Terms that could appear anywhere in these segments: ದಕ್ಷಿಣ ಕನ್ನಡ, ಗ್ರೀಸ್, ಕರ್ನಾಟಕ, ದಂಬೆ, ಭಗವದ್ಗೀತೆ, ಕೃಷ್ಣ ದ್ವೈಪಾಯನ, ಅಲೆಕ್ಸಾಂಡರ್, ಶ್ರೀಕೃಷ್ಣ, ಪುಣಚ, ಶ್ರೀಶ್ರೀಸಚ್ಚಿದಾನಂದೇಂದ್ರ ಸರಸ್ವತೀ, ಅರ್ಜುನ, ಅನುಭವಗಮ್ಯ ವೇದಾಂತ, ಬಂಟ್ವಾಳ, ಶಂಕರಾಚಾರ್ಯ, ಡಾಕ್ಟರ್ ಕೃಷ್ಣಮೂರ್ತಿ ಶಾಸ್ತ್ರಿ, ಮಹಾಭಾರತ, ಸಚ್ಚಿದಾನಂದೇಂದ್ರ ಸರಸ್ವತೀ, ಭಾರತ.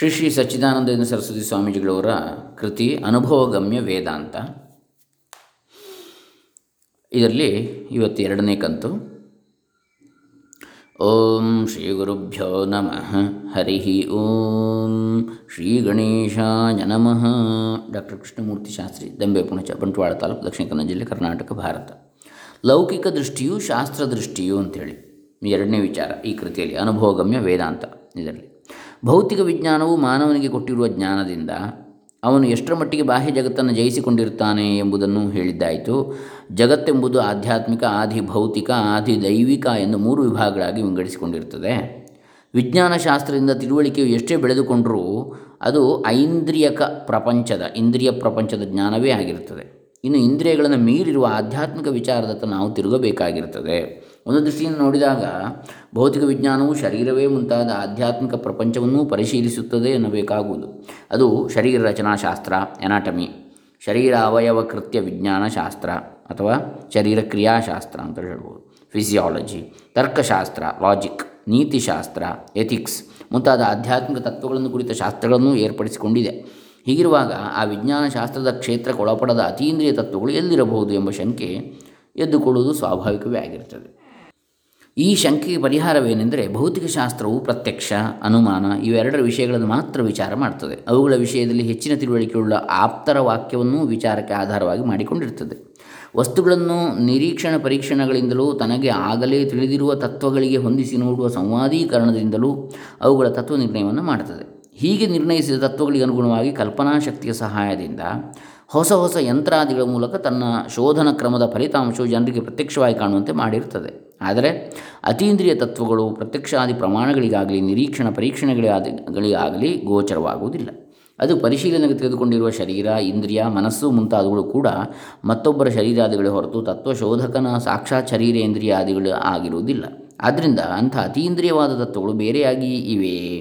ಶ್ರೀಶ್ರೀಸಚ್ಚಿದಾನಂದೇಂದ್ರ ಸರಸ್ವತೀ ಸ್ವಾಮೀಜಿಗಳವರ ಕೃತಿ ಅನುಭವಗಮ್ಯ ವೇದಾಂತ. ಇದರಲ್ಲಿ ಇವತ್ತು 2ನೇ ಕಂತು. ಓಂ ಶ್ರೀ ಗುರುಭ್ಯೋ ನಮಃ. ಹರಿ ಓಂ. ಶ್ರೀ ಗಣೇಶಾಯ ನಮಃ. ಡಾಕ್ಟರ್ ಕೃಷ್ಣಮೂರ್ತಿ ಶಾಸ್ತ್ರಿ, ದಂಬೆ, ಪುಣಚ, ಬಂಟ್ವಾಳ ತಾಲೂಕು, ದಕ್ಷಿಣ ಕನ್ನಡ ಜಿಲ್ಲೆ, ಕರ್ನಾಟಕ, ಭಾರತ. ಲೌಕಿಕ ದೃಷ್ಟಿಯು ಶಾಸ್ತ್ರದೃಷ್ಟಿಯು ಅಂಥೇಳಿ 2ನೇ ವಿಚಾರ ಈ ಕೃತಿಯಲ್ಲಿ ಅನುಭವಗಮ್ಯ ವೇದಾಂತ. ಇದರಲ್ಲಿ ಭೌತಿಕ ವಿಜ್ಞಾನವು ಮಾನವನಿಗೆ ಕೊಟ್ಟಿರುವ ಜ್ಞಾನದಿಂದ ಅವನು ಎಷ್ಟರ ಮಟ್ಟಿಗೆ ಬಾಹ್ಯ ಜಗತ್ತನ್ನು ಜಯಿಸಿಕೊಂಡಿರ್ತಾನೆ ಎಂಬುದನ್ನು ಹೇಳಿದ್ದಾಯಿತು. ಜಗತ್ತೆಂಬುದು ಆಧ್ಯಾತ್ಮಿಕ, ಆಧಿ ಭೌತಿಕ, ಆಧಿ ದೈವಿಕ ಎಂದು 3 ವಿಭಾಗಗಳಾಗಿ ವಿಂಗಡಿಸಿಕೊಂಡಿರ್ತದೆ. ವಿಜ್ಞಾನ ಶಾಸ್ತ್ರದಿಂದ ತಿಳುವಳಿಕೆಯು ಎಷ್ಟೇ ಬೆಳೆದುಕೊಂಡರೂ ಅದು ಐಂದ್ರಿಯಕ ಪ್ರಪಂಚದ, ಇಂದ್ರಿಯ ಪ್ರಪಂಚದ ಜ್ಞಾನವೇ ಆಗಿರುತ್ತದೆ. ಇನ್ನು ಇಂದ್ರಿಯಗಳನ್ನು ಮೀರಿರುವ ಆಧ್ಯಾತ್ಮಿಕ ವಿಚಾರದತ್ತ ನಾವು ತಿರುಗಬೇಕಾಗಿರ್ತದೆ. ಒಂದು ದೃಷ್ಟಿಯಿಂದ ನೋಡಿದಾಗ ಭೌತಿಕ ವಿಜ್ಞಾನವು ಶರೀರವೇ ಮುಂತಾದ ಆಧ್ಯಾತ್ಮಿಕ ಪ್ರಪಂಚವನ್ನು ಪರಿಶೀಲಿಸುತ್ತದೆ ಎನ್ನಬೇಕಾಗುವುದು. ಅದು ಶರೀರ ರಚನಾಶಾಸ್ತ್ರ, ಎನಾಟಮಿ, ಶರೀರ ಅವಯವ ಕೃತ್ಯ ವಿಜ್ಞಾನ ಶಾಸ್ತ್ರ ಅಥವಾ ಶರೀರ ಕ್ರಿಯಾಶಾಸ್ತ್ರ ಅಂತ ಹೇಳ್ಬೋದು, ಫಿಸಿಯಾಲಜಿ, ತರ್ಕಶಾಸ್ತ್ರ, ಲಾಜಿಕ್, ನೀತಿಶಾಸ್ತ್ರ, ಎಥಿಕ್ಸ್ ಮುಂತಾದ ಆಧ್ಯಾತ್ಮಿಕ ತತ್ವಗಳನ್ನು ಕುರಿತ ಶಾಸ್ತ್ರಗಳನ್ನು ಏರ್ಪಡಿಸಿಕೊಂಡಿದೆ. ಹೀಗಿರುವಾಗ ಆ ವಿಜ್ಞಾನ ಶಾಸ್ತ್ರದ ಕ್ಷೇತ್ರಕ್ಕೆ ಒಳಪಡದ ಅತೀಂದ್ರಿಯ ತತ್ವಗಳು ಎಲ್ಲಿರಬಹುದು ಎಂಬ ಶಂಕೆ ಎದ್ದುಕೊಳ್ಳುವುದು ಸ್ವಾಭಾವಿಕವೇ ಆಗಿರುತ್ತದೆ. ಈ ಶಂಕೆಗೆ ಪರಿಹಾರವೇನೆಂದರೆ ಭೌತಿಕಶಾಸ್ತ್ರವು ಪ್ರತ್ಯಕ್ಷ, ಅನುಮಾನ ಇವೆರಡರ ವಿಷಯಗಳನ್ನು ಮಾತ್ರ ವಿಚಾರ ಮಾಡ್ತದೆ. ಅವುಗಳ ವಿಷಯದಲ್ಲಿ ಹೆಚ್ಚಿನ ತಿಳುವಳಿಕೆಯುಳ್ಳ ಆಪ್ತರ ವಾಕ್ಯವನ್ನು ವಿಚಾರಕ್ಕೆ ಆಧಾರವಾಗಿ ಮಾಡಿಕೊಂಡಿರ್ತದೆ. ವಸ್ತುಗಳನ್ನು ನಿರೀಕ್ಷಣ ಪರೀಕ್ಷಣಗಳಿಂದಲೂ ತನಗೆ ಆಗಲೇ ತಿಳಿದಿರುವ ತತ್ವಗಳಿಗೆ ಹೊಂದಿಸಿ ನೋಡುವ ಸಂವಾದೀಕರಣದಿಂದಲೂ ಅವುಗಳ ತತ್ವ ನಿರ್ಣಯವನ್ನು ಮಾಡ್ತದೆ. ಹೀಗೆ ನಿರ್ಣಯಿಸಿದ ತತ್ವಗಳಿಗೆ ಅನುಗುಣವಾಗಿ ಕಲ್ಪನಾಶಕ್ತಿಯ ಸಹಾಯದಿಂದ ಹೊಸ ಹೊಸ ಯಂತ್ರಾದಿಗಳ ಮೂಲಕ ತನ್ನ ಶೋಧನ ಕ್ರಮದ ಫಲಿತಾಂಶವು ಜನರಿಗೆ ಪ್ರತ್ಯಕ್ಷವಾಗಿ ಕಾಣುವಂತೆ ಮಾಡಿರ್ತದೆ. ಆದರೆ ಅತೀಂದ್ರಿಯ ತತ್ವಗಳು ಪ್ರತ್ಯಕ್ಷಾದಿ ಪ್ರಮಾಣಗಳಿಗಾಗಲಿ ನಿರೀಕ್ಷಣ ಪರೀಕ್ಷಣೆಗಳಿಗಾಗಲಿ ಗೋಚರವಾಗುವುದಿಲ್ಲ. ಅದು ಪರಿಶೀಲನೆಗೆ ತೆಗೆದುಕೊಂಡಿರುವ ಶರೀರ, ಇಂದ್ರಿಯ, ಮನಸ್ಸು ಮುಂತಾದವುಗಳು ಕೂಡ ಮತ್ತೊಬ್ಬರ ಶರೀರಾದಿಗಳೇ ಹೊರತು ತತ್ವಶೋಧಕನ ಸಾಕ್ಷಾತ್ ಶರೀರ ಇಂದ್ರಿಯಾದಿಗಳು ಆಗಿರುವುದಿಲ್ಲ. ಆದ್ದರಿಂದ ಅಂಥ ಅತೀಂದ್ರಿಯವಾದ ತತ್ವಗಳು ಬೇರೆಯಾಗಿ ಇವೆಯೇ?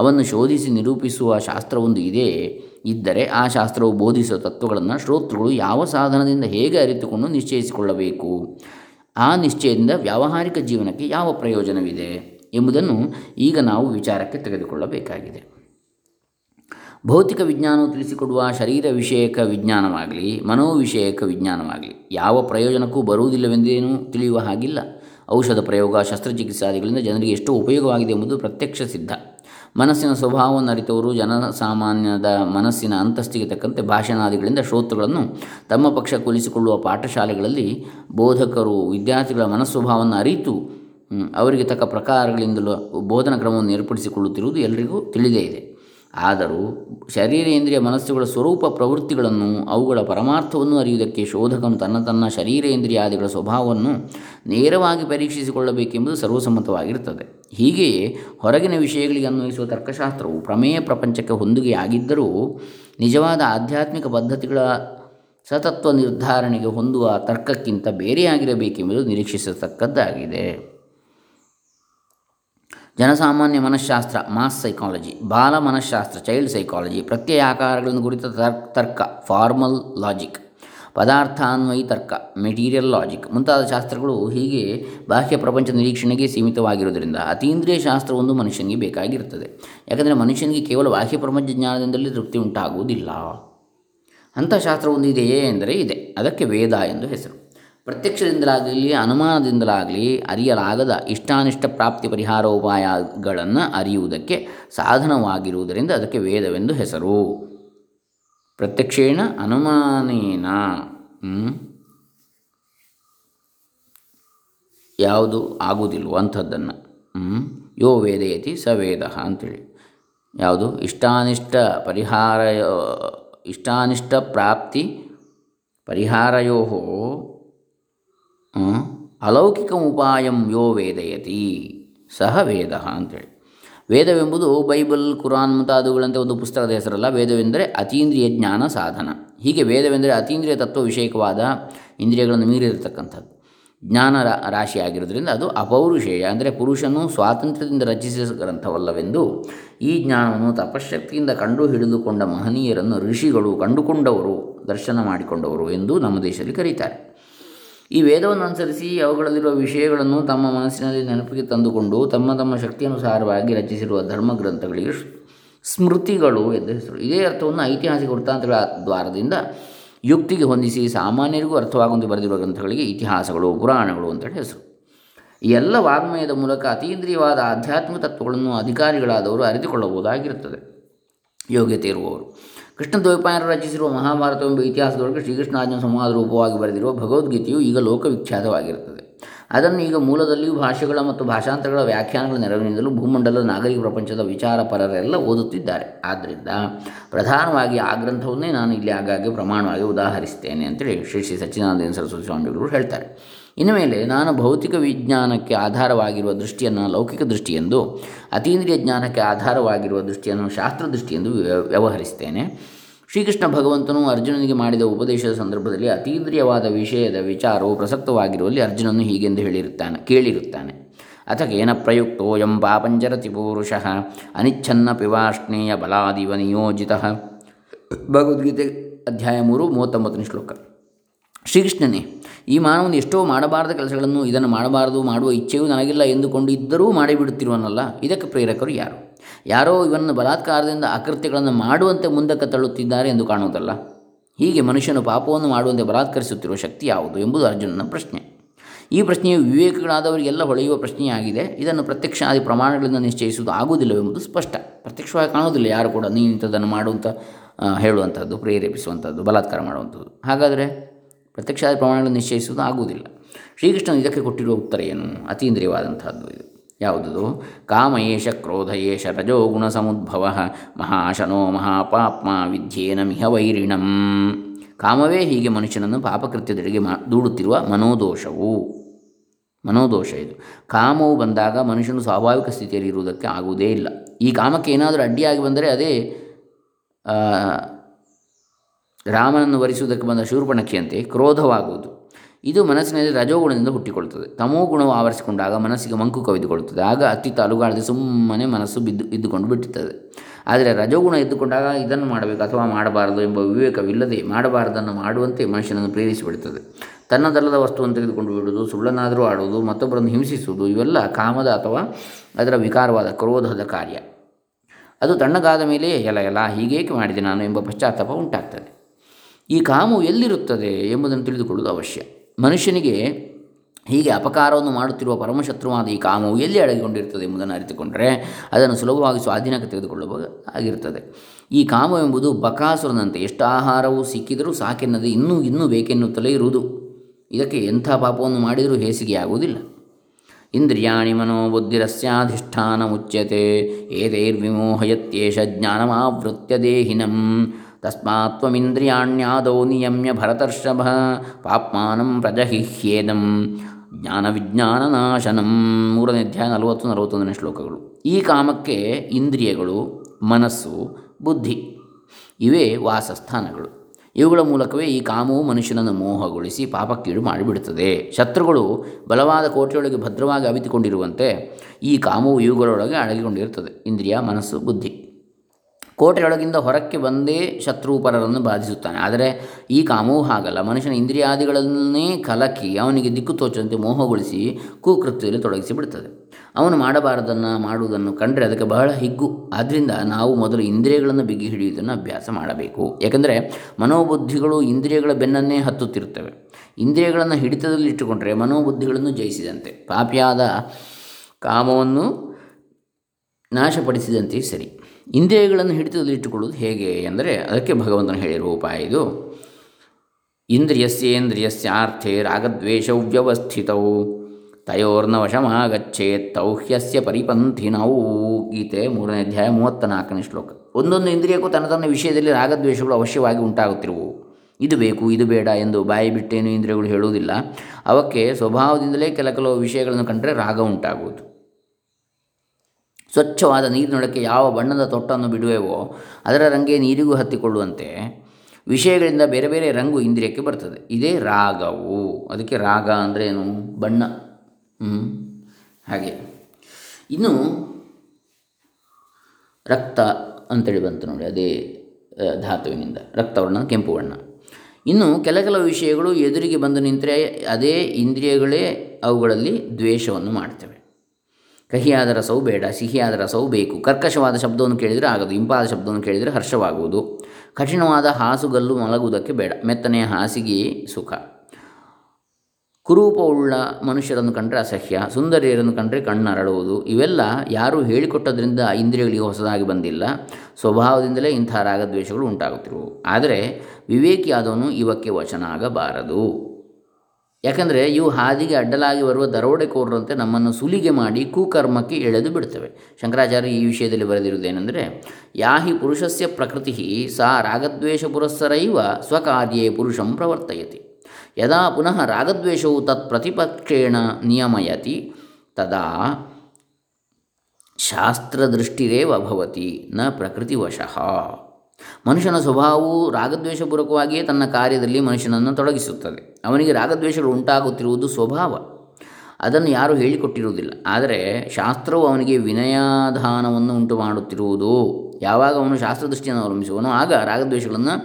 ಅವನ್ನು ಶೋಧಿಸಿ ನಿರೂಪಿಸುವ ಶಾಸ್ತ್ರವೊಂದು ಇದೆಯೇ? ಇದ್ದರೆ ಆ ಶಾಸ್ತ್ರವು ಬೋಧಿಸುವ ತತ್ವಗಳನ್ನು ಶ್ರೋತೃಗಳು ಯಾವ ಸಾಧನದಿಂದ ಹೇಗೆ ಅರಿತುಕೊಂಡು ನಿಶ್ಚಯಿಸಿಕೊಳ್ಳಬೇಕು? ಆ ನಿಶ್ಚಯದಿಂದ ವ್ಯಾವಹಾರಿಕ ಜೀವನಕ್ಕೆ ಯಾವ ಪ್ರಯೋಜನವಿದೆ ಎಂಬುದನ್ನು ಈಗ ನಾವು ವಿಚಾರಕ್ಕೆ ತೆಗೆದುಕೊಳ್ಳಬೇಕಾಗಿದೆ. ಭೌತಿಕ ವಿಜ್ಞಾನವು ತಿಳಿಸಿಕೊಡುವ ಶರೀರ ವಿಷಯಕ ವಿಜ್ಞಾನವಾಗಲಿ ಮನೋವಿಷಯಕ ವಿಜ್ಞಾನವಾಗಲಿ ಯಾವ ಪ್ರಯೋಜನಕ್ಕೂ ಬರುವುದಿಲ್ಲವೆಂದೇನೂ ತಿಳಿಯುವ ಹಾಗಿಲ್ಲ. ಔಷಧ ಪ್ರಯೋಗ, ಶಸ್ತ್ರಚಿಕಿತ್ಸಾದಿಗಳಿಂದ ಜನರಿಗೆ ಎಷ್ಟು ಉಪಯೋಗವಾಗಿದೆ ಎಂಬುದು ಪ್ರತ್ಯಕ್ಷ ಸಿದ್ಧ. ಮನಸ್ಸಿನ ಸ್ವಭಾವವನ್ನು ಅರಿತವರು ಜನಸಾಮಾನ್ಯದ ಮನಸ್ಸಿನ ಅಂತಸ್ತಿಗೆ ತಕ್ಕಂತೆ ಭಾಷಣಾದಿಗಳಿಂದ ಶ್ರೋತೃಗಳನ್ನು ತಮ್ಮ ಪಕ್ಷ ಕೊಲಿಸಿಕೊಳ್ಳುವ ಪಾಠಶಾಲೆಗಳಲ್ಲಿ ಬೋಧಕರು ವಿದ್ಯಾರ್ಥಿಗಳ ಮನಸ್ವಭಾವವನ್ನು ಅರಿತು ಅವರಿಗೆ ತಕ್ಕ ಪ್ರಕಾರಗಳಿಂದಲೂ ಬೋಧನಾ ಕ್ರಮವನ್ನು ಏರ್ಪಡಿಸಿಕೊಳ್ಳುತ್ತಿರುವುದು ಎಲ್ಲರಿಗೂ ತಿಳಿದೇ ಇದೆ. ಆದರೂ ಶರೀರೇಂದ್ರಿಯ ಮನಸ್ಸುಗಳ ಸ್ವರೂಪ ಪ್ರವೃತ್ತಿಗಳನ್ನು, ಅವುಗಳ ಪರಮಾರ್ಥವನ್ನು ಅರಿಯುವುದಕ್ಕೆ ಶೋಧಕನು ತನ್ನ ಶರೀರೇಂದ್ರಿಯಾದಿಗಳ ಸ್ವಭಾವವನ್ನು ನೇರವಾಗಿ ಪರೀಕ್ಷಿಸಿಕೊಳ್ಳಬೇಕೆಂಬುದು ಸರ್ವಸಮ್ಮತವಾಗಿರುತ್ತದೆ. ಹೀಗೆಯೇ ಹೊರಗಿನ ವಿಷಯಗಳಿಗೆ ಅನ್ವಯಿಸುವ ತರ್ಕಶಾಸ್ತ್ರವು ಪ್ರಮೇಯ ಪ್ರಪಂಚಕ್ಕೆ ಹೊಂದಿಗೆಯಾಗಿದ್ದರೂ ನಿಜವಾದ ಆಧ್ಯಾತ್ಮಿಕ ಪದ್ಧತಿಗಳ ಸತತ್ವ ನಿರ್ಧಾರಣೆಗೆ ಹೊಂದುವ ತರ್ಕಕ್ಕಿಂತ ಬೇರೆಯಾಗಿರಬೇಕೆಂಬುದು ನಿರೀಕ್ಷಿಸತಕ್ಕದ್ದಾಗಿದೆ. ಜನಸಾಮಾನ್ಯ ಮನಃಶಾಸ್ತ್ರ, ಮಾಸ್ ಸೈಕಾಲಜಿ, ಬಾಲ ಮನಃಶಾಸ್ತ್ರ, ಚೈಲ್ಡ್ ಸೈಕಾಲಜಿ, ಪ್ರತ್ಯಯ ಆಕಾರಗಳನ್ನು ಕುರಿತ ತರ್ಕ, ಫಾರ್ಮಲ್ ಲಾಜಿಕ್, ಪದಾರ್ಥಾನ್ವಯಿ ತರ್ಕ, ಮೆಟೀರಿಯಲ್ ಲಾಜಿಕ್ ಮುಂತಾದ ಶಾಸ್ತ್ರಗಳು ಹೀಗೆ ಬಾಹ್ಯ ಪ್ರಪಂಚ ನಿರೀಕ್ಷಣೆಗೆ ಸೀಮಿತವಾಗಿರುವುದರಿಂದ ಅತೀಂದ್ರಿಯ ಶಾಸ್ತ್ರವೊಂದು ಮನುಷ್ಯನಿಗೆ ಬೇಕಾಗಿರುತ್ತದೆ. ಯಾಕಂದರೆ ಮನುಷ್ಯನಿಗೆ ಕೇವಲ ಬಾಹ್ಯ ಪ್ರಪಂಚ ಜ್ಞಾನದಿಂದಲೇ ತೃಪ್ತಿ ಉಂಟಾಗುವುದಿಲ್ಲ. ಅಂಥ ಶಾಸ್ತ್ರವೊಂದು ಇದೆಯೇ ಎಂದರೆ ಇದೆ. ಅದಕ್ಕೆ ವೇದ ಎಂದು ಹೆಸರು. ಪ್ರತ್ಯಕ್ಷದಿಂದಲಾಗಲಿ ಅನುಮಾನದಿಂದಲಾಗಲಿ ಅರಿಯಲಾಗದ ಇಷ್ಟಾನಿಷ್ಟ ಪ್ರಾಪ್ತಿ ಪರಿಹಾರೋಪಾಯಗಳನ್ನು ಅರಿಯುವುದಕ್ಕೆ ಸಾಧನವಾಗಿರುವುದರಿಂದ ಅದಕ್ಕೆ ವೇದವೆಂದು ಹೆಸರು. ಪ್ರತ್ಯಕ್ಷೇಣ ಅನುಮಾನೇನ ಯಾವುದು ಆಗುವುದಿಲ್ವ ಅಂಥದ್ದನ್ನು ಯೋ ವೇದಯತಿ ಸ ವೇದ ಅಂತೇಳಿ, ಯಾವುದು ಇಷ್ಟಾನಿಷ್ಟ ಪರಿಹಾರ, ಇಷ್ಟಾನಿಷ್ಟ ಪ್ರಾಪ್ತಿ ಪರಿಹಾರಯೋ ಅಲೌಕಿಕ ಉಪಾಯಂ ಯೋ ವೇದಯತಿ ಸಹ ವೇದ ಅಂತೇಳಿ. ವೇದವೆಂಬುದು ಬೈಬಲ್, ಕುರಾನ್ ಮುಂತಾದವುಗಳಂತೆ ಒಂದು ಪುಸ್ತಕದ ಹೆಸರಲ್ಲ. ವೇದವೆಂದರೆ ಅತೀಂದ್ರಿಯ ಜ್ಞಾನ ಸಾಧನ. ಹೀಗೆ ವೇದವೆಂದರೆ ಅತೀಂದ್ರಿಯ ತತ್ವ ವಿಷಯಕವಾದ ಇಂದ್ರಿಯಗಳನ್ನು ಮೀರಿರತಕ್ಕಂಥದ್ದು ಜ್ಞಾನ ರಾಶಿಯಾಗಿರುವುದರಿಂದ ಅದು ಅಪೌರುಷೇಯ, ಅಂದರೆ ಪುರುಷನು ಸ್ವಾತಂತ್ರ್ಯದಿಂದ ರಚಿಸಿದ ಗ್ರಂಥವಲ್ಲವೆಂದು ಈ ಜ್ಞಾನವನ್ನು ತಪಶಕ್ತಿಯಿಂದ ಕಂಡುಹಿಡಿದುಕೊಂಡ ಮಹನೀಯರನ್ನು ಋಷಿಗಳು, ಕಂಡುಕೊಂಡವರು, ದರ್ಶನ ಮಾಡಿಕೊಂಡವರು ಎಂದು ನಮ್ಮ ದೇಶದಲ್ಲಿ ಕರೀತಾರೆ. ಈ ವೇದವನ್ನು ಅನುಸರಿಸಿ ಅವುಗಳಲ್ಲಿರುವ ವಿಷಯಗಳನ್ನು ತಮ್ಮ ಮನಸ್ಸಿನಲ್ಲಿ ನೆನಪಿಗೆ ತಂದುಕೊಂಡು ತಮ್ಮ ಶಕ್ತಿಯನುಸಾರವಾಗಿ ರಚಿಸಿರುವ ಧರ್ಮಗ್ರಂಥಗಳಿಗೆ ಸ್ಮೃತಿಗಳು ಎಂದು ಹೆಸರು. ಇದೇ ಅರ್ಥವನ್ನು ಐತಿಹಾಸಿಕ ವೃತ್ತಾಂತಗಳ ದ್ವಾರದಿಂದ ಯುಕ್ತಿಗೆ ಹೊಂದಿಸಿ ಸಾಮಾನ್ಯರಿಗೂ ಅರ್ಥವಾಗುವಂತೆ ಬರೆದಿರುವ ಗ್ರಂಥಗಳಿಗೆ ಇತಿಹಾಸಗಳು, ಪುರಾಣಗಳು ಅಂತೇಳಿ ಹೆಸರು. ಎಲ್ಲ ವಾಗ್ಮಯದ ಮೂಲಕ ಅತೀಂದ್ರಿಯವಾದ ಆಧ್ಯಾತ್ಮಿಕ ತತ್ವಗಳನ್ನು ಅಧಿಕಾರಿಗಳಾದವರು ಅರಿತುಕೊಳ್ಳಬಹುದಾಗಿರುತ್ತದೆ ಯೋಗ್ಯತೆ ಇರುವವರು. ಕೃಷ್ಣ ದ್ವೈಪಾಯನರು ರಚಿಸಿರುವ ಮಹಾಭಾರತವೆಂಬ ಇತಿಹಾಸದೊಳಗೆ ಶ್ರೀಕೃಷ್ಣಾರ್ಜುನ ಸಂವಾದ ರೂಪವಾಗಿ ಬರೆದಿರುವ ಭಗವದ್ಗೀತೆಯು ಈಗ ಲೋಕವಿಖ್ಯಾತವಾಗಿರುತ್ತದೆ. ಅದನ್ನು ಈಗ ಮೂಲದಲ್ಲಿಯೂ ಭಾಷೆಗಳ ಮತ್ತು ಭಾಷಾಂತರಗಳ ವ್ಯಾಖ್ಯಾನಗಳ ನೆರವಿನಿಂದಲೂ ಭೂಮಂಡಲದ ನಾಗರಿಕ ಪ್ರಪಂಚದ ವಿಚಾರಪರರೆಲ್ಲ ಓದುತ್ತಿದ್ದಾರೆ. ಆದ್ದರಿಂದ ಪ್ರಧಾನವಾಗಿ ಆ ಗ್ರಂಥವನ್ನೇ ನಾನು ಇಲ್ಲಿ ಆಗಾಗ್ಗೆ ಪ್ರಮಾಣವಾಗಿ ಉದಾಹರಿಸ್ತೇನೆ ಅಂತೇಳಿ ಶ್ರೀ ಸಚ್ಚಿದಾನಂದೇಂದ್ರ ಸರಸ್ವತಿ ಸ್ವಾಮಿಗಳು ಹೇಳ್ತಾರೆ. ಇನ್ನು ಮೇಲೆ ನಾನು ಭೌತಿಕ ವಿಜ್ಞಾನಕ್ಕೆ ಆಧಾರವಾಗಿರುವ ದೃಷ್ಟಿಯನ್ನು ಲೌಕಿಕ ದೃಷ್ಟಿಯೆಂದು, ಅತೀಂದ್ರಿಯ ಜ್ಞಾನಕ್ಕೆ ಆಧಾರವಾಗಿರುವ ದೃಷ್ಟಿಯನ್ನು ಶಾಸ್ತ್ರದೃಷ್ಟಿಯೆಂದು ವ್ಯವಹರಿಸ್ತೇನೆ. ಶ್ರೀಕೃಷ್ಣ ಭಗವಂತನು ಅರ್ಜುನನಿಗೆ ಮಾಡಿದ ಉಪದೇಶದ ಸಂದರ್ಭದಲ್ಲಿ ಅತೀಂದ್ರಿಯವಾದ ವಿಷಯದ ವಿಚಾರವು ಪ್ರಸಕ್ತವಾಗಿರುವಲ್ಲಿ ಅರ್ಜುನನು ಹೀಗೆಂದು ಕೇಳಿರುತ್ತಾನೆ. ಅಥಕೇನ ಪ್ರಯುಕ್ತೋ ಯಂ ಪಾಪಂಚರತಿ ಪುರುಷಃ ಅನಿಚ್ಛನ್ನ ಪಿವಾಷ್ಣೇಯ ಬಲಾದಿವ ನಿಯೋಜಿತಃ. ಭಗವದ್ಗೀತೆ ಅಧ್ಯಾಯ 3:39 ಶ್ಲೋಕ. ಶ್ರೀಕೃಷ್ಣನೇ, ಈ ಮಾನವನು ಎಷ್ಟೋ ಮಾಡಬಾರದ ಕೆಲಸಗಳನ್ನು ಇದನ್ನು ಮಾಡಬಾರದು ಮಾಡುವ ಇಚ್ಛೆಯೂ ನನಗಿಲ್ಲ ಎಂದುಕೊಂಡು ಇದ್ದರೂ ಮಾಡಿಬಿಡುತ್ತಿರುವನಲ್ಲ, ಇದಕ್ಕೆ ಪ್ರೇರಕರು ಯಾರು? ಯಾರೋ ಇವನ್ನು ಬಲಾತ್ಕಾರದಿಂದ ಅಕೃತ್ಯಗಳನ್ನು ಮಾಡುವಂತೆ ಮುಂದಕ್ಕೆ ತಳ್ಳುತ್ತಿದ್ದಾರೆ ಎಂದು ಕಾಣುವುದಲ್ಲ. ಹೀಗೆ ಮನುಷ್ಯನು ಪಾಪವನ್ನು ಮಾಡುವಂತೆ ಬಲಾತ್ಕರಿಸುತ್ತಿರುವ ಶಕ್ತಿ ಯಾವುದು ಎಂಬುದು ಅರ್ಜುನನ ಪ್ರಶ್ನೆ. ಈ ಪ್ರಶ್ನೆಯು ವಿವೇಕಗಳಾದವರಿಗೆಲ್ಲ ಹೊಳೆಯುವ ಪ್ರಶ್ನೆಯಾಗಿದೆ. ಇದನ್ನು ಪ್ರತ್ಯಕ್ಷ ಆದಿ ಪ್ರಮಾಣಗಳಿಂದ ನಿಶ್ಚಯಿಸುವುದು ಆಗುವುದಿಲ್ಲವೆಂಬುದು ಸ್ಪಷ್ಟ. ಪ್ರತ್ಯಕ್ಷವಾಗಿ ಕಾಣುವುದಿಲ್ಲ ಯಾರು ಕೂಡ ನೀನು ಇಂಥದ್ದನ್ನು ಮಾಡುವಂಥ ಹೇಳುವಂಥದ್ದು, ಪ್ರೇರೇಪಿಸುವಂಥದ್ದು, ಬಲಾತ್ಕಾರ ಮಾಡುವಂಥದ್ದು. ಹಾಗಾದರೆ ಪ್ರತ್ಯಕ್ಷ ಆದಿ ಪ್ರಮಾಣಗಳನ್ನು ನಿಶ್ಚಯಿಸುವುದು ಆಗುವುದಿಲ್ಲ. ಶ್ರೀಕೃಷ್ಣನು ಇದಕ್ಕೆ ಕೊಟ್ಟಿರುವ ಉತ್ತರ ಏನು? ಅತೀಂದ್ರಿಯವಾದಂಥದ್ದು ಇದು. ಯಾವುದದು? ಕಾಮಯೇಷ ಕ್ರೋಧಯೇಷ ರಜೋಗುಣ ಸಮುದ್ಭವ ಮಹಾಶನೋ ಮಹಾಪಾಪ್ಮ ವಿದ್ಯೇನ ಮಿಹ ವೈರಿಣಂ. ಕಾಮವೇ ಹೀಗೆ ಮನುಷ್ಯನನ್ನು ಪಾಪಕೃತ್ಯದೆಡೆಗೆ ದೂಡುತ್ತಿರುವ ಮನೋದೋಷ ಇದು. ಕಾಮವು ಬಂದಾಗ ಮನುಷ್ಯನು ಸ್ವಾಭಾವಿಕ ಸ್ಥಿತಿಯಲ್ಲಿ ಇರುವುದಕ್ಕೆ ಆಗುವುದೇ ಇಲ್ಲ. ಈ ಕಾಮಕ್ಕೆ ಏನಾದರೂ ಅಡ್ಡಿಯಾಗಿ ಬಂದರೆ ಅದೇ ರಾಮನನ್ನು ವರಿಸುವುದಕ್ಕೆ ಬಂದ ಶೂರ್ಪಣಖಿಯಂತೆ ಕ್ರೋಧವಾಗುವುದು. ಇದು ಮನಸ್ಸಿನಲ್ಲಿ ರಜೋಗುಣದಿಂದ ಹುಟ್ಟಿಕೊಳ್ಳುತ್ತದೆ. ತಮೋ ಗುಣವು ಆವರಿಸಿಕೊಂಡಾಗ ಮನಸ್ಸಿಗೆ ಮಂಕು ಕವಿದುಕೊಳ್ಳುತ್ತದೆ. ಆಗ ಅತ್ತಿತ್ತ ಅಲುಗಾಡದೆ ಸುಮ್ಮನೆ ಮನಸ್ಸು ಇದ್ದುಕೊಂಡು ಬಿಟ್ಟುತ್ತದೆ. ಆದರೆ ರಜೋಗುಣ ಎದ್ದುಕೊಂಡಾಗ ಇದನ್ನು ಮಾಡಬೇಕು ಅಥವಾ ಮಾಡಬಾರದು ಎಂಬ ವಿವೇಕವಿಲ್ಲದೆ ಮಾಡಬಾರದನ್ನು ಮಾಡುವಂತೆ ಮನುಷ್ಯನನ್ನು ಪ್ರೇರಿಸಿಬಿಡುತ್ತದೆ. ತನ್ನದಲ್ಲದ ವಸ್ತುವನ್ನು ತೆಗೆದುಕೊಂಡು ಬಿಡುವುದು, ಸುಳ್ಳನ್ನಾದರೂ ಆಡುವುದು, ಮತ್ತೊಬ್ಬರನ್ನು ಹಿಂಸಿಸುವುದು, ಇವೆಲ್ಲ ಕಾಮದ ಅಥವಾ ಅದರ ವಿಕಾರವಾದ ಕ್ರೋಧದ ಕಾರ್ಯ. ಅದು ತಣ್ಣಗಾದ ಮೇಲೆಯೇ ಎಲ್ಲ ಹೀಗೇಕೆ ಮಾಡಿದೆ ನಾನು ಎಂಬ ಪಶ್ಚಾತ್ತಾಪ ಉಂಟಾಗ್ತದೆ. ಈ ಕಾಮವು ಎಲ್ಲಿರುತ್ತದೆ ಎಂಬುದನ್ನು ತಿಳಿದುಕೊಳ್ಳುವುದು ಅವಶ್ಯ. ಮನುಷ್ಯನಿಗೆ ಹೀಗೆ ಅಪಕಾರವನ್ನು ಮಾಡುತ್ತಿರುವ ಪರಮಶತ್ರುವಾದ ಈ ಕಾಮವು ಎಲ್ಲಿ ಅಡಗಿಕೊಂಡಿರ್ತದೆ ಎಂಬುದನ್ನು ಅರಿತುಕೊಂಡರೆ ಅದನ್ನು ಸುಲಭವಾಗಿ ಸ್ವಾಧೀನಕ್ಕೆ ತೆಗೆದುಕೊಳ್ಳಬಹುದಾಗಿರುತ್ತದೆ. ಈ ಕಾಮವೆಂಬುದು ಬಕಾಸುರನಂತೆ ಎಷ್ಟು ಆಹಾರವು ಸಿಕ್ಕಿದರೂ ಸಾಕೆನ್ನದೇ ಇನ್ನೂ ಬೇಕೆನ್ನುತ್ತಲೇ ಇರುವುದು. ಇದಕ್ಕೆ ಎಂಥ ಪಾಪವನ್ನು ಮಾಡಿದರೂ ಹೇಸಿಗೆಯಾಗುವುದಿಲ್ಲ. ಇಂದ್ರಿಯಾಣಿ ಮನೋಬುದ್ಧಿರಸ್ಯಾಧಿಷ್ಠಾನ ಮುಚ್ಯತೆ ಏತೈರ್ವಿಮೋಹಯತ್ಯೇಷ ಜ್ಞಾನಮಾವೃತ್ಯ ದೇಹಿನಂ ತಸ್ಮಾತ್ವಮಿಂದ್ರಿಯಾಣ್ಯಾದೌ ನಿಯಮ್ಯ ಭರತರ್ಷಭ ಪಾಪ್ಮಾನಂ ಪ್ರಜಹಿಹ್ಯೇದಂ ಜ್ಞಾನ ವಿಜ್ಞಾನನಾಶನಂ. 3ನೇ ಅಧ್ಯಾಯ 40-41 ಶ್ಲೋಕಗಳು. ಈ ಕಾಮಕ್ಕೆ ಇಂದ್ರಿಯಗಳು, ಮನಸ್ಸು, ಬುದ್ಧಿ ಇವೇ ವಾಸಸ್ಥಾನಗಳು. ಇವುಗಳ ಮೂಲಕವೇ ಈ ಕಾಮವು ಮನುಷ್ಯನನ್ನು ಮೋಹಗೊಳಿಸಿ ಪಾಪಕ್ಕೀಡು ಮಾಡಿಬಿಡುತ್ತದೆ. ಶತ್ರುಗಳು ಬಲವಾದ ಕೋಟೆಯೊಳಗೆ ಭದ್ರವಾಗಿ ಅವಿತುಕೊಂಡಿರುವಂತೆ ಈ ಕಾಮವು ಇವುಗಳೊಳಗೆ ಅಡಗಿಕೊಂಡಿರುತ್ತದೆ. ಇಂದ್ರಿಯ, ಮನಸ್ಸು, ಬುದ್ಧಿ. ಕೋಟೆಯೊಳಗಿಂದ ಹೊರಕ್ಕೆ ಬಂದೇ ಶತ್ರು ಪರರನ್ನು ಬಾಧಿಸುತ್ತಾನೆ. ಆದರೆ ಈ ಕಾಮವೂ ಹಾಗಲ್ಲ. ಮನುಷ್ಯನ ಇಂದ್ರಿಯಾದಿಗಳನ್ನೇ ಕಲಕಿ ಅವನಿಗೆ ದಿಕ್ಕು ತೋಚದಂತೆ ಮೋಹಗೊಳಿಸಿ ಕುಕೃತ್ಯದಲ್ಲಿ ತೊಡಗಿಸಿಬಿಡ್ತದೆ. ಅವನು ಮಾಡುವುದನ್ನು ಕಂಡರೆ ಅದಕ್ಕೆ ಬಹಳ ಹಿಗ್ಗು. ಆದ್ದರಿಂದ ನಾವು ಮೊದಲು ಇಂದ್ರಿಯಗಳನ್ನು ಬಿಗಿ ಹಿಡಿಯುವುದನ್ನು ಅಭ್ಯಾಸ ಮಾಡಬೇಕು. ಏಕೆಂದರೆ ಮನೋಬುದ್ಧಿಗಳು ಇಂದ್ರಿಯಗಳ ಬೆನ್ನನ್ನೇ ಹತ್ತುತ್ತಿರುತ್ತವೆ. ಇಂದ್ರಿಯಗಳನ್ನು ಹಿಡಿತದಲ್ಲಿ ಇಟ್ಟುಕೊಂಡರೆ ಮನೋಬುದ್ಧಿಗಳನ್ನು ಜಯಿಸಿದಂತೆ, ಪಾಪಿಯಾದ ಕಾಮವನ್ನು ನಾಶಪಡಿಸಿದಂತೆ ಸರಿ. ಇಂದ್ರಿಯಗಳನ್ನು ಹಿಡಿತದಲ್ಲಿಟ್ಟುಕೊಳ್ಳುವುದು ಹೇಗೆ ಎಂದರೆ ಅದಕ್ಕೆ ಭಗವಂತನು ಹೇಳಿರುವ ಉಪಾಯ ಇದು. ಇಂದ್ರಿಯಸ್ಯೇಂದ್ರಿಯಸ್ಯಾರ್ಥೇ ರಾಗದ್ವೇಷೌ ವ್ಯವಸ್ಥಿತೌ ತಯೋರ್ನ ವಶಮಾಗಚ್ಚೇತ್ ತೌ ಹ್ಯಸ್ಯ ಪರಿಪಂಥಿನೌ. ಗೀತೆ 3ನೇ ಅಧ್ಯಾಯ 34ನೇ ಶ್ಲೋಕ. ಒಂದೊಂದು ಇಂದ್ರಿಯಕ್ಕೂ ತನ್ನ ವಿಷಯದಲ್ಲಿ ರಾಗದ್ವೇಷಗಳು ಅವಶ್ಯವಾಗಿ ಉಂಟಾಗುತ್ತಿರುವು. ಇದು ಬೇಕು, ಇದು ಬೇಡ ಎಂದು ಬಾಯಿ ಬಿಟ್ಟೇನು ಇಂದ್ರಿಯಗಳು ಹೇಳುವುದಿಲ್ಲ. ಅವಕ್ಕೆ ಸ್ವಭಾವದಿಂದಲೇ ಕೆಲವು ವಿಷಯಗಳನ್ನು ಕಂಡರೆ ರಾಗ ಉಂಟಾಗುವುದು. ಸ್ವಚ್ಛವಾದ ನೀರಿನೊಳಕ್ಕೆ ಯಾವ ಬಣ್ಣದ ತೊಟ್ಟನ್ನು ಬಿಡುವೆವೋ ಅದರ ರಂಗೆ ನೀರಿಗೂ ಹತ್ತಿಕೊಳ್ಳುವಂತೆ ವಿಷಯಗಳಿಂದ ಬೇರೆ ಬೇರೆ ರಂಗು ಇಂದ್ರಿಯಕ್ಕೆ ಬರ್ತದೆ. ಇದೇ ರಾಗವು. ಅದಕ್ಕೆ ರಾಗ ಅಂದರೆ ಏನು? ಬಣ್ಣ. ಹಾಗೆ ಇನ್ನು ರಕ್ತ ಅಂತೇಳಿ ಬಂತು ನೋಡಿ, ಅದೇ ಧಾತುವಿನಿಂದ ರಕ್ತವರ್ಣ, ಕೆಂಪು ವರ್ಣ. ಇನ್ನು ಕೆಲವು ವಿಷಯಗಳು ಎದುರಿಗೆ ಬಂದು ನಿಂತರೆ ಅದೇ ಇಂದ್ರಿಯಗಳೇ ಅವುಗಳಲ್ಲಿ ದ್ವೇಷವನ್ನು ಮಾಡ್ತವೆ. ಕಹಿಯಾದ ರಸವು ಬೇಡ, ಸಿಹಿಯಾದ ರಸವು ಬೇಕು. ಕರ್ಕಶವಾದ ಶಬ್ದವನ್ನು ಕೇಳಿದರೆ ಆಗದು, ಇಂಪಾದ ಶಬ್ದವನ್ನು ಕೇಳಿದರೆ ಹರ್ಷವಾಗುವುದು. ಕಠಿಣವಾದ ಹಾಸುಗಲ್ಲು ಮಲಗುವುದಕ್ಕೆ ಬೇಡ, ಮೆತ್ತನೆಯ ಹಾಸಿಗೆಯೇ ಸುಖ. ಕುರೂಪವುಳ್ಳ ಮನುಷ್ಯರನ್ನು ಕಂಡರೆ ಅಸಹ್ಯ, ಸುಂದರಿಯರನ್ನು ಕಂಡರೆ ಕಣ್ಣರಳುವುದು. ಇವೆಲ್ಲ ಯಾರೂ ಹೇಳಿಕೊಟ್ಟದ್ರಿಂದ ಇಂದ್ರಿಯಗಳಿಗೆ ಹೊಸದಾಗಿ ಬಂದಿಲ್ಲ, ಸ್ವಭಾವದಿಂದಲೇ ಇಂಥ ರಾಗದ್ವೇಷಗಳು ಉಂಟಾಗುತ್ತಿರುವು. ಆದರೆ ವಿವೇಕಿಯಾದವನು ಇವಕ್ಕೆ ವಚನಾಗಬಾರದು. ಯಾಕೆಂದರೆ ಇವು ಹಾದಿಗೆ ಅಡ್ಡಲಾಗಿ ಬರುವ ದರೋಡೆಕೋರರಂತೆ ನಮ್ಮನ್ನು ಸುಲಿಗೆ ಮಾಡಿ ಕುಕರ್ಮಕ್ಕೆ ಎಳೆದು ಬಿಡ್ತವೆ. ಶಂಕರಾಚಾರ್ಯ ಈ ವಿಷಯದಲ್ಲಿ ಬರೆದಿರುವುದೇನೆಂದರೆ, ಯಾಹಿ ಪುರುಷಸ್ಯ ಪ್ರಕೃತಿ ಸಾ ರಾಗದ್ವೇಷ ಪುರಸ್ಸರೈವ ಸ್ವಕಾರ್ಯೇ ಪುರುಷಂ ಪ್ರವರ್ತಯತಿ. ಯದಾ ಪುನಃ ರಾಗದ್ವೇಷವು ತತ್ ಪ್ರತಿಪಕ್ಷೇಣ ನಿಯಮಯತಿ ತದಾ ಶಾಸ್ತ್ರದೃಷ್ಟಿರೇವ ಭವತಿ ನ ಪ್ರಕೃತಿವಶಃ. ಮನುಷ್ಯನ ಸ್ವಭಾವವು ರಾಗದ್ವೇಷಪೂರ್ವಕವಾಗಿಯೇ ತನ್ನ ಕಾರ್ಯದಲ್ಲಿ ಮನುಷ್ಯನನ್ನು ತೊಡಗಿಸುತ್ತದೆ. ಅವನಿಗೆ ರಾಗದ್ವೇಷಗಳು ಉಂಟಾಗುತ್ತಿರುವುದು ಸ್ವಭಾವ, ಅದನ್ನು ಯಾರೂ ಹೇಳಿಕೊಟ್ಟಿರುವುದಿಲ್ಲ. ಆದರೆ ಶಾಸ್ತ್ರವು ಅವನಿಗೆ ವಿನಯಾಧಾನವನ್ನು ಉಂಟು ಮಾಡುತ್ತಿರುವುದು. ಯಾವಾಗ ಅವನು ಶಾಸ್ತ್ರದೃಷ್ಟಿಯನ್ನು ಅವಲಂಬಿಸುವನು ಆಗ ರಾಗದ್ವೇಷಗಳನ್ನು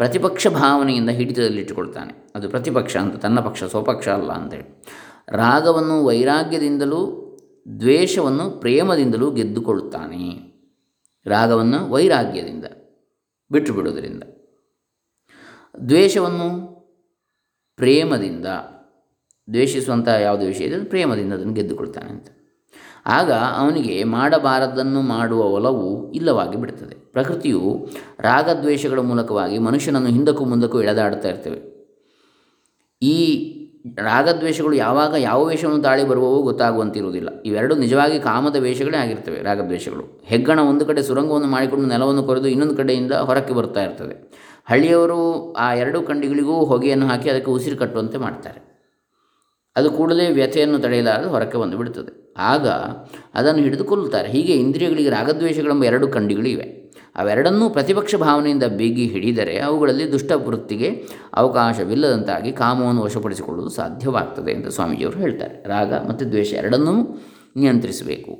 ಪ್ರತಿಪಕ್ಷ ಭಾವನೆಯಿಂದ ಹಿಡಿತದಲ್ಲಿಟ್ಟುಕೊಳ್ತಾನೆ. ಅದು ಪ್ರತಿಪಕ್ಷ ಅಂತ, ತನ್ನ ಪಕ್ಷ, ಸ್ವಪಕ್ಷ ಅಲ್ಲ ಅಂತೇಳಿ. ರಾಗವನ್ನು ವೈರಾಗ್ಯದಿಂದಲೂ ದ್ವೇಷವನ್ನು ಪ್ರೇಮದಿಂದಲೂ ಗೆದ್ದುಕೊಳ್ಳುತ್ತಾನೆ. ರಾಗವನ್ನು ವೈರಾಗ್ಯದಿಂದ ಬಿಟ್ಟು ಬಿಡುವುದರಿಂದ, ದ್ವೇಷವನ್ನು ಪ್ರೇಮದಿಂದ, ದ್ವೇಷಿಸುವಂಥ ಯಾವುದೇ ವಿಷಯ ಇದೆ ಪ್ರೇಮದಿಂದ ಅದನ್ನು ಗೆದ್ದುಕೊಳ್ತಾನೆ ಅಂತ. ಆಗ ಅವನಿಗೆ ಮಾಡಬಾರದನ್ನು ಮಾಡುವ ಒಲವು ಇಲ್ಲವಾಗಿ ಬಿಡುತ್ತದೆ. ಪ್ರಕೃತಿಯು ರಾಗದ್ವೇಷಗಳ ಮೂಲಕವಾಗಿ ಮನುಷ್ಯನನ್ನು ಹಿಂದಕ್ಕೂ ಮುಂದಕ್ಕೂ ಎಳೆದಾಡ್ತಾ ಇರ್ತೇವೆ. ಈ ರಾಗದ್ವೇಷಗಳು ಯಾವಾಗ ಯಾವ ವೇಷವನ್ನು ತಾಳಿ ಬರುವವೋ ಗೊತ್ತಾಗುವಂತಿರುವುದಿಲ್ಲ. ಇವೆರಡು ನಿಜವಾಗಿ ಕಾಮದ ವೇಷಗಳೇ ಆಗಿರ್ತವೆ ರಾಗದ್ವೇಷಗಳು. ಹೆಗ್ಗಣ ಒಂದು ಕಡೆ ಸುರಂಗವನ್ನು ಮಾಡಿಕೊಂಡು ನೆಲವನ್ನು ಕೊರೆದು ಇನ್ನೊಂದು ಕಡೆಯಿಂದ ಹೊರಕ್ಕೆ ಬರ್ತಾ ಇರ್ತದೆ. ಹಳ್ಳಿಯವರು ಆ ಎರಡೂ ಕಂಡಿಗಳಿಗೂ ಹೊಗೆಯನ್ನು ಹಾಕಿ ಅದಕ್ಕೆ ಉಸಿರು ಕಟ್ಟುವಂತೆ ಮಾಡ್ತಾರೆ. ಅದು ಕೂಡಲೇ ವ್ಯಥೆಯನ್ನು ತಡೆಯಲಾರದು ಹೊರಕ್ಕೆ ಬಂದು ಬಿಡುತ್ತದೆ. ಆಗ ಅದನ್ನು ಹಿಡಿದುಕೊಳ್ಳುತ್ತಾರೆ. ಹೀಗೆ ಇಂದ್ರಿಯಗಳಿಗೆ ರಾಗದ್ವೇಷಗಳೆಂಬ ಎರಡು ಕಂಡಿಗಳಿವೆ. ಅವೆರಡನ್ನೂ ಪ್ರತಿಪಕ್ಷ ಭಾವನೆಯಿಂದ ಬಿಗಿ ಹಿಡಿದರೆ ಅವುಗಳಲ್ಲಿ ದುಷ್ಟವೃತ್ತಿಗೆ ಅವಕಾಶವಿಲ್ಲದಂತಾಗಿ ಕಾಮವನ್ನು ವಶಪಡಿಸಿಕೊಳ್ಳುವುದು ಸಾಧ್ಯವಾಗ್ತದೆ ಎಂದು ಸ್ವಾಮೀಜಿಯವರು ಹೇಳ್ತಾರೆ. ರಾಗ ಮತ್ತು ದ್ವೇಷ ಎರಡನ್ನೂ ನಿಯಂತ್ರಿಸಬೇಕು.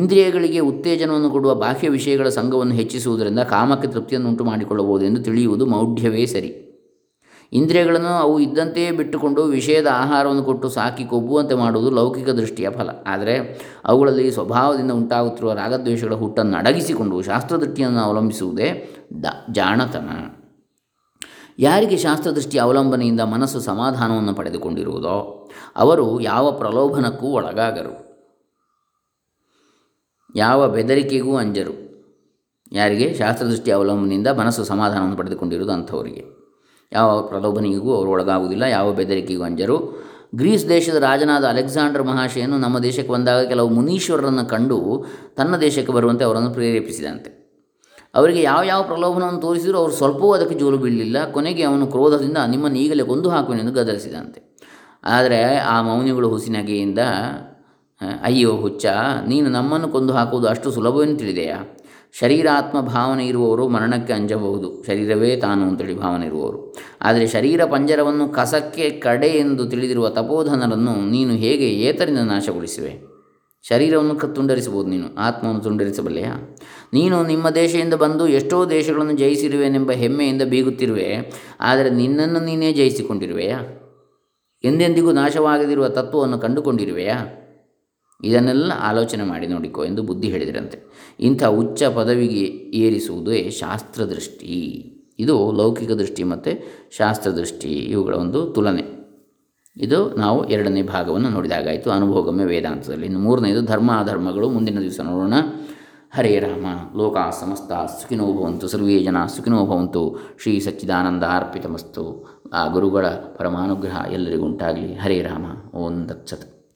ಇಂದ್ರಿಯಗಳಿಗೆ ಉತ್ತೇಜನವನ್ನು ಕೊಡುವ ಬಾಹ್ಯ ವಿಷಯಗಳ ಸಂಘವನ್ನು ಹೆಚ್ಚಿಸುವುದರಿಂದ ಕಾಮಕ್ಕೆ ತೃಪ್ತಿಯನ್ನು ಉಂಟು ಮಾಡಿಕೊಳ್ಳಬಹುದು ಎಂದು ತಿಳಿಯುವುದು ಮೌಢ್ಯವೇ ಸರಿ. ಇಂದ್ರಿಯಗಳನ್ನು ಅವು ಇದ್ದಂತೆಯೇ ಬಿಟ್ಟುಕೊಂಡು ವಿಷಯದ ಆಹಾರವನ್ನು ಕೊಟ್ಟು ಸಾಕಿ ಕೊಬ್ಬುವಂತೆ ಮಾಡುವುದು ಲೌಕಿಕ ದೃಷ್ಟಿಯ ಫಲ. ಆದರೆ ಅವುಗಳಲ್ಲಿ ಸ್ವಭಾವದಿಂದ ಉಂಟಾಗುತ್ತಿರುವ ರಾಗದ್ವೇಷಗಳ ಹುಟ್ಟನ್ನು ಅಡಗಿಸಿಕೊಂಡು ಶಾಸ್ತ್ರದೃಷ್ಟಿಯನ್ನು ಅವಲಂಬಿಸುವುದೇ ಜಾಣತನ. ಯಾರಿಗೆ ಶಾಸ್ತ್ರದೃಷ್ಟಿಯ ಅವಲಂಬನೆಯಿಂದ ಮನಸ್ಸು ಸಮಾಧಾನವನ್ನು ಪಡೆದುಕೊಂಡಿರುವುದೋ ಅವರು ಯಾವ ಪ್ರಲೋಭನಕ್ಕೂ ಒಳಗಾಗರು, ಯಾವ ಬೆದರಿಕೆಗೂ ಅಂಜರು. ಯಾರಿಗೆ ಶಾಸ್ತ್ರದೃಷ್ಟಿಯ ಅವಲಂಬನೆಯಿಂದ ಮನಸ್ಸು ಸಮಾಧಾನವನ್ನು ಪಡೆದುಕೊಂಡಿರುವುದು ಅಂಥವರಿಗೆ ಯಾವ ಪ್ರಲೋಭನೆಗೂ ಅವರು ಒಳಗಾಗುವುದಿಲ್ಲ, ಯಾವ ಬೆದರಿಕೆಗೂ ಅಂಜರು. ಗ್ರೀಸ್ ದೇಶದ ರಾಜನಾದ ಅಲೆಕ್ಸಾಂಡರ್ ಮಹಾಶಯನು ನಮ್ಮ ದೇಶಕ್ಕೆ ಬಂದಾಗ ಕೆಲವು ಮುನೀಶ್ವರರನ್ನು ಕಂಡು ತನ್ನ ದೇಶಕ್ಕೆ ಬರುವಂತೆ ಅವರನ್ನು ಪ್ರೇರೇಪಿಸಿದಂತೆ. ಅವರಿಗೆ ಯಾವ ಯಾವ ಪ್ರಲೋಭನವನ್ನು ತೋರಿಸಿದರೂ ಅವರು ಸ್ವಲ್ಪವೂ ಅದಕ್ಕೆ ಜೋಲು ಬೀಳಲಿಲ್ಲ. ಕೊನೆಗೆ ಅವನು ಕ್ರೋಧದಿಂದ ನಿಮ್ಮನ್ನು ಈಗಲೇ ಕೊಂದು ಹಾಕುವೆನೆಂದು ಗದರಿಸಿದಂತೆ. ಆದರೆ ಆ ಮೌನಿಗಳು ಹುಸಿನಗೆಯಿಂದ, ಅಯ್ಯೋ ಹುಚ್ಚ, ನೀನು ನಮ್ಮನ್ನು ಕೊಂದು ಹಾಕುವುದು ಅಷ್ಟು ಸುಲಭವೆಂದು ತಿಳಿದೆಯಾ? ಶರೀರಾತ್ಮ ಭಾವನೆ ಇರುವವರು ಮರಣಕ್ಕೆ ಅಂಜಬಹುದು, ಶರೀರವೇ ತಾನು ಅಂತೇಳಿ ಭಾವನೆ ಇರುವವರು. ಆದರೆ ಶರೀರ ಪಂಜರವನ್ನು ಕಸಕ್ಕೆ ಕಡೆ ಎಂದು ತಿಳಿದಿರುವ ತಪೋಧನರನ್ನು ನೀನು ಹೇಗೆ ಏತರಿಂದ ನಾಶಗೊಳಿಸುವೆ? ಶರೀರವನ್ನು ತುಂಡರಿಸಬಹುದು, ನೀನು ಆತ್ಮವನ್ನು ತುಂಡರಿಸಬಲ್ಲೆಯಾ? ನೀನು ನಿಮ್ಮ ದೇಶದಿಂದ ಬಂದು ಎಷ್ಟೋ ದೇಶಗಳನ್ನು ಜಯಿಸಿರುವೆನೆಂಬ ಹೆಮ್ಮೆಯಿಂದ ಬೀಗುತ್ತಿರುವೆ, ಆದರೆ ನಿನ್ನನ್ನು ನೀನೇ ಜಯಿಸಿಕೊಂಡಿರುವೆಯಾ? ಎಂದೆಂದಿಗೂ ನಾಶವಾಗದಿರುವ ತತ್ವವನ್ನು ಕಂಡುಕೊಂಡಿರುವೆಯಾ? ಇದನ್ನೆಲ್ಲ ಆಲೋಚನೆ ಮಾಡಿ ನೋಡಿಕೋ ಎಂದು ಬುದ್ಧಿ ಹೇಳಿದರಂತೆ. ಇಂಥ ಉಚ್ಚ ಪದವಿಗೆ ಏರಿಸುವುದೇ ಶಾಸ್ತ್ರದೃಷ್ಟಿ. ಇದು ಲೌಕಿಕ ದೃಷ್ಟಿ ಮತ್ತು ಶಾಸ್ತ್ರದೃಷ್ಟಿ ಇವುಗಳ ಒಂದು ತುಲನೆ. ಇದು ನಾವು ಎರಡನೇ ಭಾಗವನ್ನು ನೋಡಿದಾಗಾಯಿತು, ಅನುಭೋಗಮ್ಯ ವೇದಾಂತದಲ್ಲಿ. ಇನ್ನು ಮೂರನೆಯದು ಧರ್ಮ ಅಧರ್ಮಗಳು, ಮುಂದಿನ ದಿವಸ ನೋಡೋಣ. ಹರೇ ರಾಮ. ಲೋಕಾ ಸಮಸ್ತಾ ಸುಖಿನೋ ಭವಂತು, ಸರ್ವೇ ಜನ ಸುಖಿನೋ ಭವಂತು. ಶ್ರೀ ಸಚ್ಚಿದಾನಂದ ಅರ್ಪಿತಮಸ್ತು. ಆ ಗುರುಗಳ ಪರಮಾನುಗ್ರಹ ಎಲ್ಲರಿಗೂ ಉಂಟಾಗಲಿ. ಹರೇ ರಾಮ. ಓಂ ದತ್ಸತ್.